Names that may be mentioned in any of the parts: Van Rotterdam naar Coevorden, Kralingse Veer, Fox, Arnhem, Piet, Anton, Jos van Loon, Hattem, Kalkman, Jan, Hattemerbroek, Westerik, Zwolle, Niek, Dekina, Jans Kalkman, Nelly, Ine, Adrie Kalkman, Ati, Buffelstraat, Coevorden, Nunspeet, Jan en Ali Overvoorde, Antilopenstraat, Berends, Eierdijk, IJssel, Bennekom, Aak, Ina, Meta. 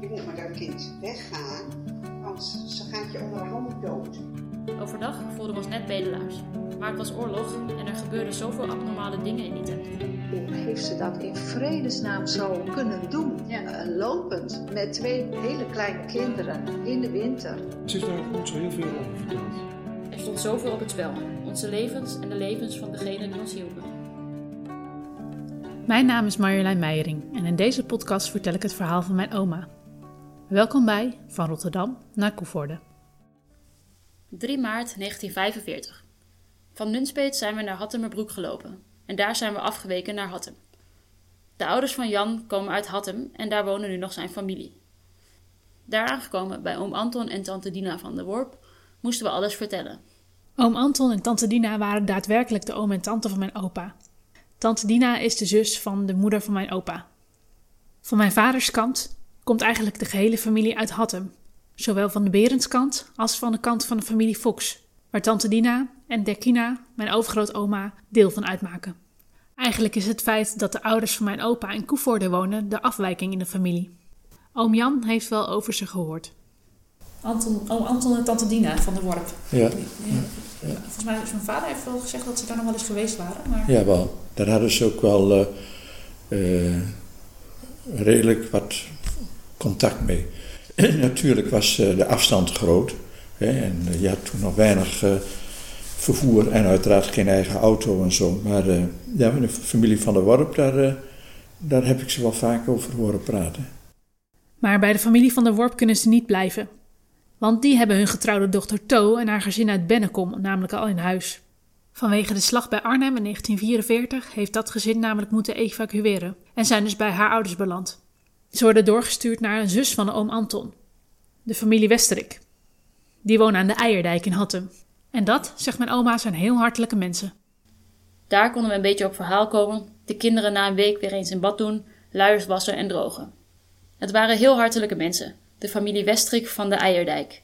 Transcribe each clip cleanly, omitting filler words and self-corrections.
Je moet met dat kind weggaan, anders gaat je onderhand dood. Overdag voelden we ons net bedelaars. Maar het was oorlog en er gebeurden zoveel abnormale dingen in die tent. Hoe heeft ze dat in vredesnaam zo kunnen doen? Ja. Lopend met twee hele kleine kinderen in de winter. Ze is daar niet zo heel veel over verteld. Er stond zoveel op het spel. Onze levens en de levens van degenen die ons hielpen. Mijn naam is Marjolein Meijering en in deze podcast vertel ik het verhaal van mijn oma. Welkom bij Van Rotterdam naar Coevorden. 3 maart 1945. Van Nunspeet zijn we naar Hattemerbroek gelopen en daar zijn we afgeweken naar Hattem. De ouders van Jan komen uit Hattem en daar wonen nu nog zijn familie. Daar aangekomen bij oom Anton en tante Dina van de Worp moesten we alles vertellen. Oom Anton en tante Dina waren daadwerkelijk de oom en tante van mijn opa. Tante Dina is de zus van de moeder van mijn opa. Van mijn vaders kant komt eigenlijk de gehele familie uit Hattem. Zowel van de Berends kant als van de kant van de familie Fox, waar tante Dina en Dekina, mijn overgrootoma, deel van uitmaken. Eigenlijk is het feit dat de ouders van mijn opa in Coevorden wonen de afwijking in de familie. Oom Jan heeft wel over ze gehoord. Oom Anton en tante Dina van de Worp. Ja. Ja. Volgens mij heeft mijn vader heeft wel gezegd dat ze daar nog wel eens geweest waren. Maar... ja, wel. Daar hadden ze ook wel redelijk wat contact mee. Natuurlijk was de afstand groot. Hè, en je had toen nog weinig vervoer en uiteraard geen eigen auto en zo. Maar ja, de familie van de Worp, daar heb ik ze wel vaak over horen praten. Maar bij de familie van de Worp kunnen ze niet blijven. Want die hebben hun getrouwde dochter To en haar gezin uit Bennekom namelijk al in huis. Vanwege de slag bij Arnhem in 1944 heeft dat gezin namelijk moeten evacueren en zijn dus bij haar ouders beland. Ze worden doorgestuurd naar een zus van de oom Anton, de familie Westerik. Die woont aan de Eierdijk in Hattem. En dat, zegt mijn oma, zijn heel hartelijke mensen. Daar konden we een beetje op verhaal komen, de kinderen na een week weer eens in bad doen, luiers wassen en drogen. Het waren heel hartelijke mensen, de familie Westerik van de Eierdijk.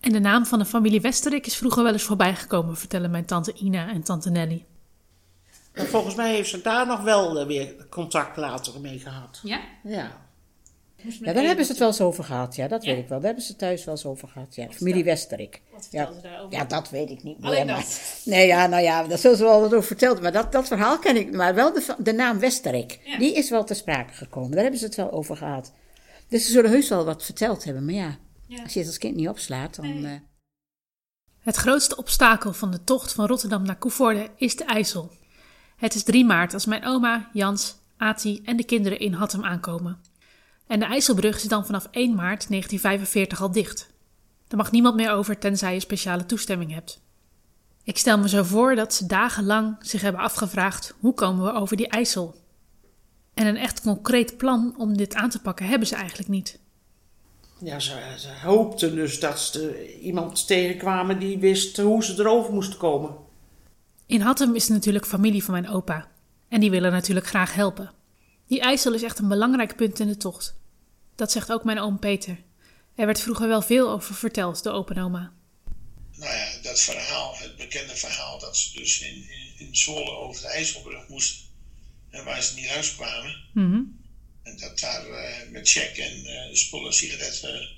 En de naam van de familie Westerik is vroeger wel eens voorbijgekomen, vertellen mijn tante Ina en tante Nelly. En volgens mij heeft ze daar nog wel weer contact later mee gehad. Ja? Ja. Ja, daar hebben ze het wel eens over gehad. Ja, dat weet ik wel. Daar hebben ze thuis wel eens over gehad. Ja, familie Westerik. Wat vertelden ze daarover? Ja, dat weet ik niet meer. Alleen dat? Maar, nee, ja, nou ja, daar zullen ze wel wat over verteld. Maar dat verhaal ken ik. Maar wel de naam Westerik. Ja. Die is wel ter sprake gekomen. Daar hebben ze het wel over gehad. Dus ze zullen heus wel wat verteld hebben. Maar ja. Als je het als kind niet opslaat, dan... Nee. Het grootste obstakel van de tocht van Rotterdam naar Coevorden is de IJssel. Het is 3 maart als mijn oma, Jans, Ati en de kinderen in Hattem aankomen. En de IJsselbrug is dan vanaf 1 maart 1945 al dicht. Daar mag niemand meer over tenzij je speciale toestemming hebt. Ik stel me zo voor dat ze dagenlang zich hebben afgevraagd hoe komen we over die IJssel. En een echt concreet plan om dit aan te pakken hebben ze eigenlijk niet. Ja, ze hoopten dus dat ze iemand tegenkwamen die wist hoe ze erover moesten komen. In Hattem is natuurlijk familie van mijn opa. En die willen natuurlijk graag helpen. Die IJssel is echt een belangrijk punt in de tocht. Dat zegt ook mijn oom Peter. Er werd vroeger wel veel over verteld, de opa en oma. Nou ja, dat verhaal, het bekende verhaal dat ze dus in Zwolle over de IJsselbrug moesten. En waar ze niet huis kwamen. Mm-hmm. En dat daar met check en spullen, sigaretten.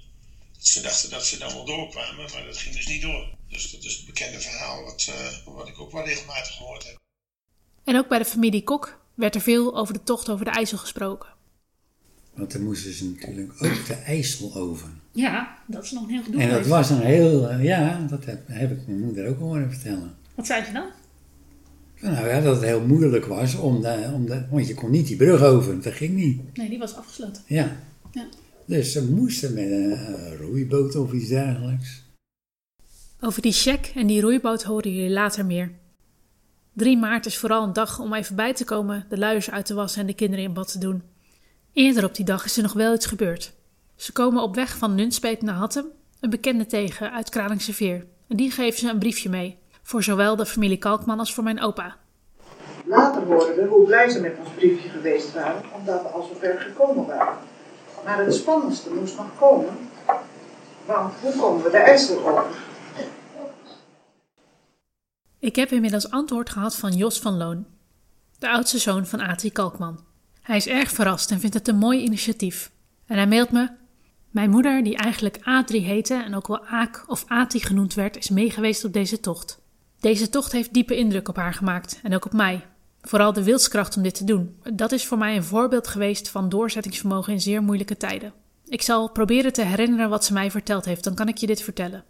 Ze dachten dat ze dan wel doorkwamen, maar dat ging dus niet door. Dus dat is het bekende verhaal wat ik ook wel regelmatig gehoord heb. En ook bij de familie Kok werd er veel over de tocht over de IJssel gesproken. Want dan moesten ze natuurlijk ook de IJssel over. Ja, dat is nog een heel gedoe. En dat was een heel... dat heb ik mijn moeder ook horen vertellen. Wat zei ze dan? Nou ja, dat het heel moeilijk was, want je kon niet die brug over. Dat ging niet. Nee, die was afgesloten. Ja. Dus ze moesten met een roeiboot of iets dergelijks. Over die check en die roeiboot horen jullie later meer. 3 maart is vooral een dag om even bij te komen, de luiers uit te wassen en de kinderen in bad te doen. Eerder op die dag is er nog wel iets gebeurd. Ze komen op weg van Nunspeet naar Hattem een bekende tegen uit Kralingse Veer. En die geven ze een briefje mee, voor zowel de familie Kalkman als voor mijn opa. Later hoorden we hoe blij ze met ons briefje geweest waren, omdat we al zo ver gekomen waren. Maar het spannendste moest nog komen, want hoe komen we de IJssel over? Ik heb inmiddels antwoord gehad van Jos van Loon, de oudste zoon van Adrie Kalkman. Hij is erg verrast en vindt het een mooi initiatief. En hij mailt me: mijn moeder, die eigenlijk Adrie heette en ook wel Aak of Ati genoemd werd, is meegeweest op deze tocht. Deze tocht heeft diepe indruk op haar gemaakt en ook op mij. Vooral de wilskracht om dit te doen. Dat is voor mij een voorbeeld geweest van doorzettingsvermogen in zeer moeilijke tijden. Ik zal proberen te herinneren wat ze mij verteld heeft, dan kan ik je dit vertellen.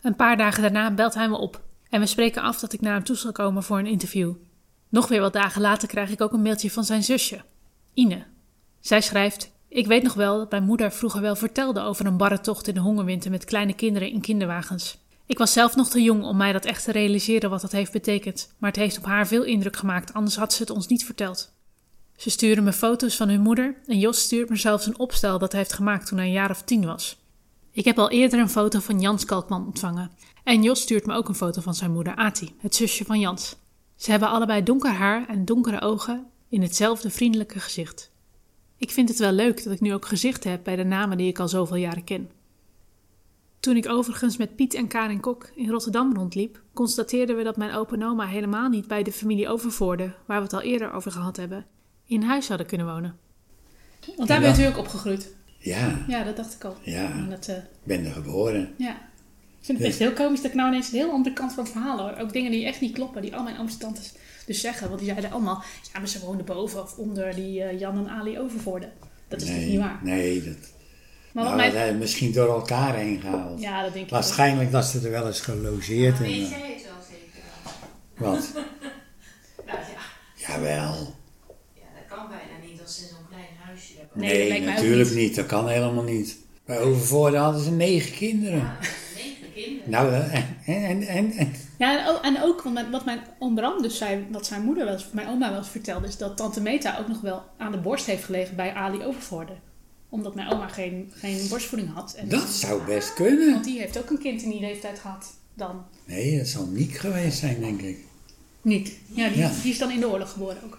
Een paar dagen daarna belt hij me op en we spreken af dat ik naar hem toe zal komen voor een interview. Nog weer wat dagen later krijg ik ook een mailtje van zijn zusje, Ine. Zij schrijft: ik weet nog wel dat mijn moeder vroeger wel vertelde over een barre tocht in de hongerwinter met kleine kinderen in kinderwagens. Ik was zelf nog te jong om mij dat echt te realiseren wat dat heeft betekend, maar het heeft op haar veel indruk gemaakt, anders had ze het ons niet verteld. Ze sturen me foto's van hun moeder en Jos stuurt me zelfs een opstel dat hij heeft gemaakt toen hij een jaar of 10 was. Ik heb al eerder een foto van Jans Kalkman ontvangen en Jos stuurt me ook een foto van zijn moeder Ati, het zusje van Jans. Ze hebben allebei donker haar en donkere ogen in hetzelfde vriendelijke gezicht. Ik vind het wel leuk dat ik nu ook gezichten heb bij de namen die ik al zoveel jaren ken. Toen ik overigens met Piet en Karin Kok in Rotterdam rondliep, constateerden we dat mijn opa en oma helemaal niet bij de familie Overvoorde, waar we het al eerder over gehad hebben, in huis hadden kunnen wonen. Want daar ben je natuurlijk opgegroeid. Ja. Ja, dat dacht ik al. Ja, ik ben er geboren. Ja. Ik vind het best heel komisch dat ik nou ineens een heel andere kant van het verhaal hoor. Ook dingen die echt niet kloppen, die al mijn ooms-tantes dus zeggen. Want die zeiden allemaal, ja, maar ze woonden boven of onder die Jan en Ali Overvoorde. Dat is niet waar. Nee, dat... Maar nou, dat hebben misschien door elkaar heen gehaald. Ja, dat denk ik. Waarschijnlijk was ze er wel eens gelogeerd. Maar weet jij het wel zeker? Wat? Nou ja. Jawel. Ja, dat kan bijna niet als ze zo'n klein huisje hebben. Nee, natuurlijk niet. Dat kan helemaal niet. Bij Overvoorde hadden ze 9 kinderen. Ja, 9 kinderen. Nou, en. Ja, en ook, want wat mijn oom Bram dus zei, wat zijn moeder wel eens, mijn oma wel eens vertelde, is dat tante Meta ook nog wel aan de borst heeft gelegen bij Ali Overvoorde. Omdat mijn oma geen borstvoeding had. En dat zou best kunnen. Want die heeft ook een kind in die leeftijd gehad dan. Nee, dat zal Niek geweest zijn, denk ik. Niek? Ja, die is dan in de oorlog geboren ook.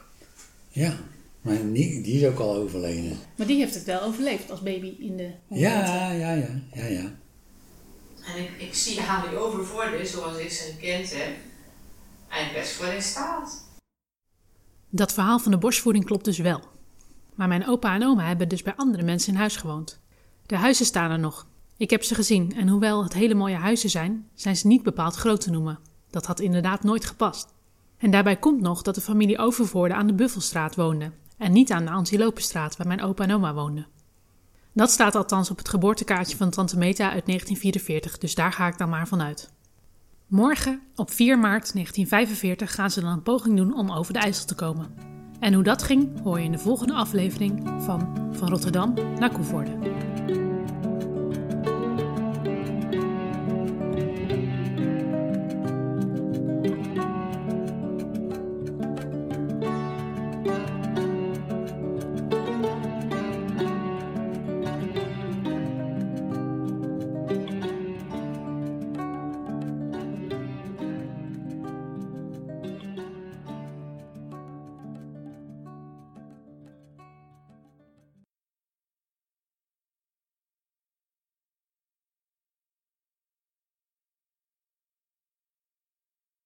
Ja, maar Niek, die is ook al overleden. Maar die heeft het wel overleefd als baby in de hongerwinter. Ja. En ik zie Ali Overvoorde, zoals ik ze gekend heb, en best voor in staat. Dat verhaal van de borstvoeding klopt dus wel. Maar mijn opa en oma hebben dus bij andere mensen in huis gewoond. De huizen staan er nog. Ik heb ze gezien en hoewel het hele mooie huizen zijn, zijn ze niet bepaald groot te noemen. Dat had inderdaad nooit gepast. En daarbij komt nog dat de familie Overvoorde aan de Buffelstraat woonde en niet aan de Antilopenstraat waar mijn opa en oma woonden. Dat staat althans op het geboortekaartje van tante Meta uit 1944, dus daar ga ik dan maar vanuit. Morgen, op 4 maart 1945, gaan ze dan een poging doen om over de IJssel te komen. En hoe dat ging, hoor je in de volgende aflevering van Rotterdam naar Coevorden.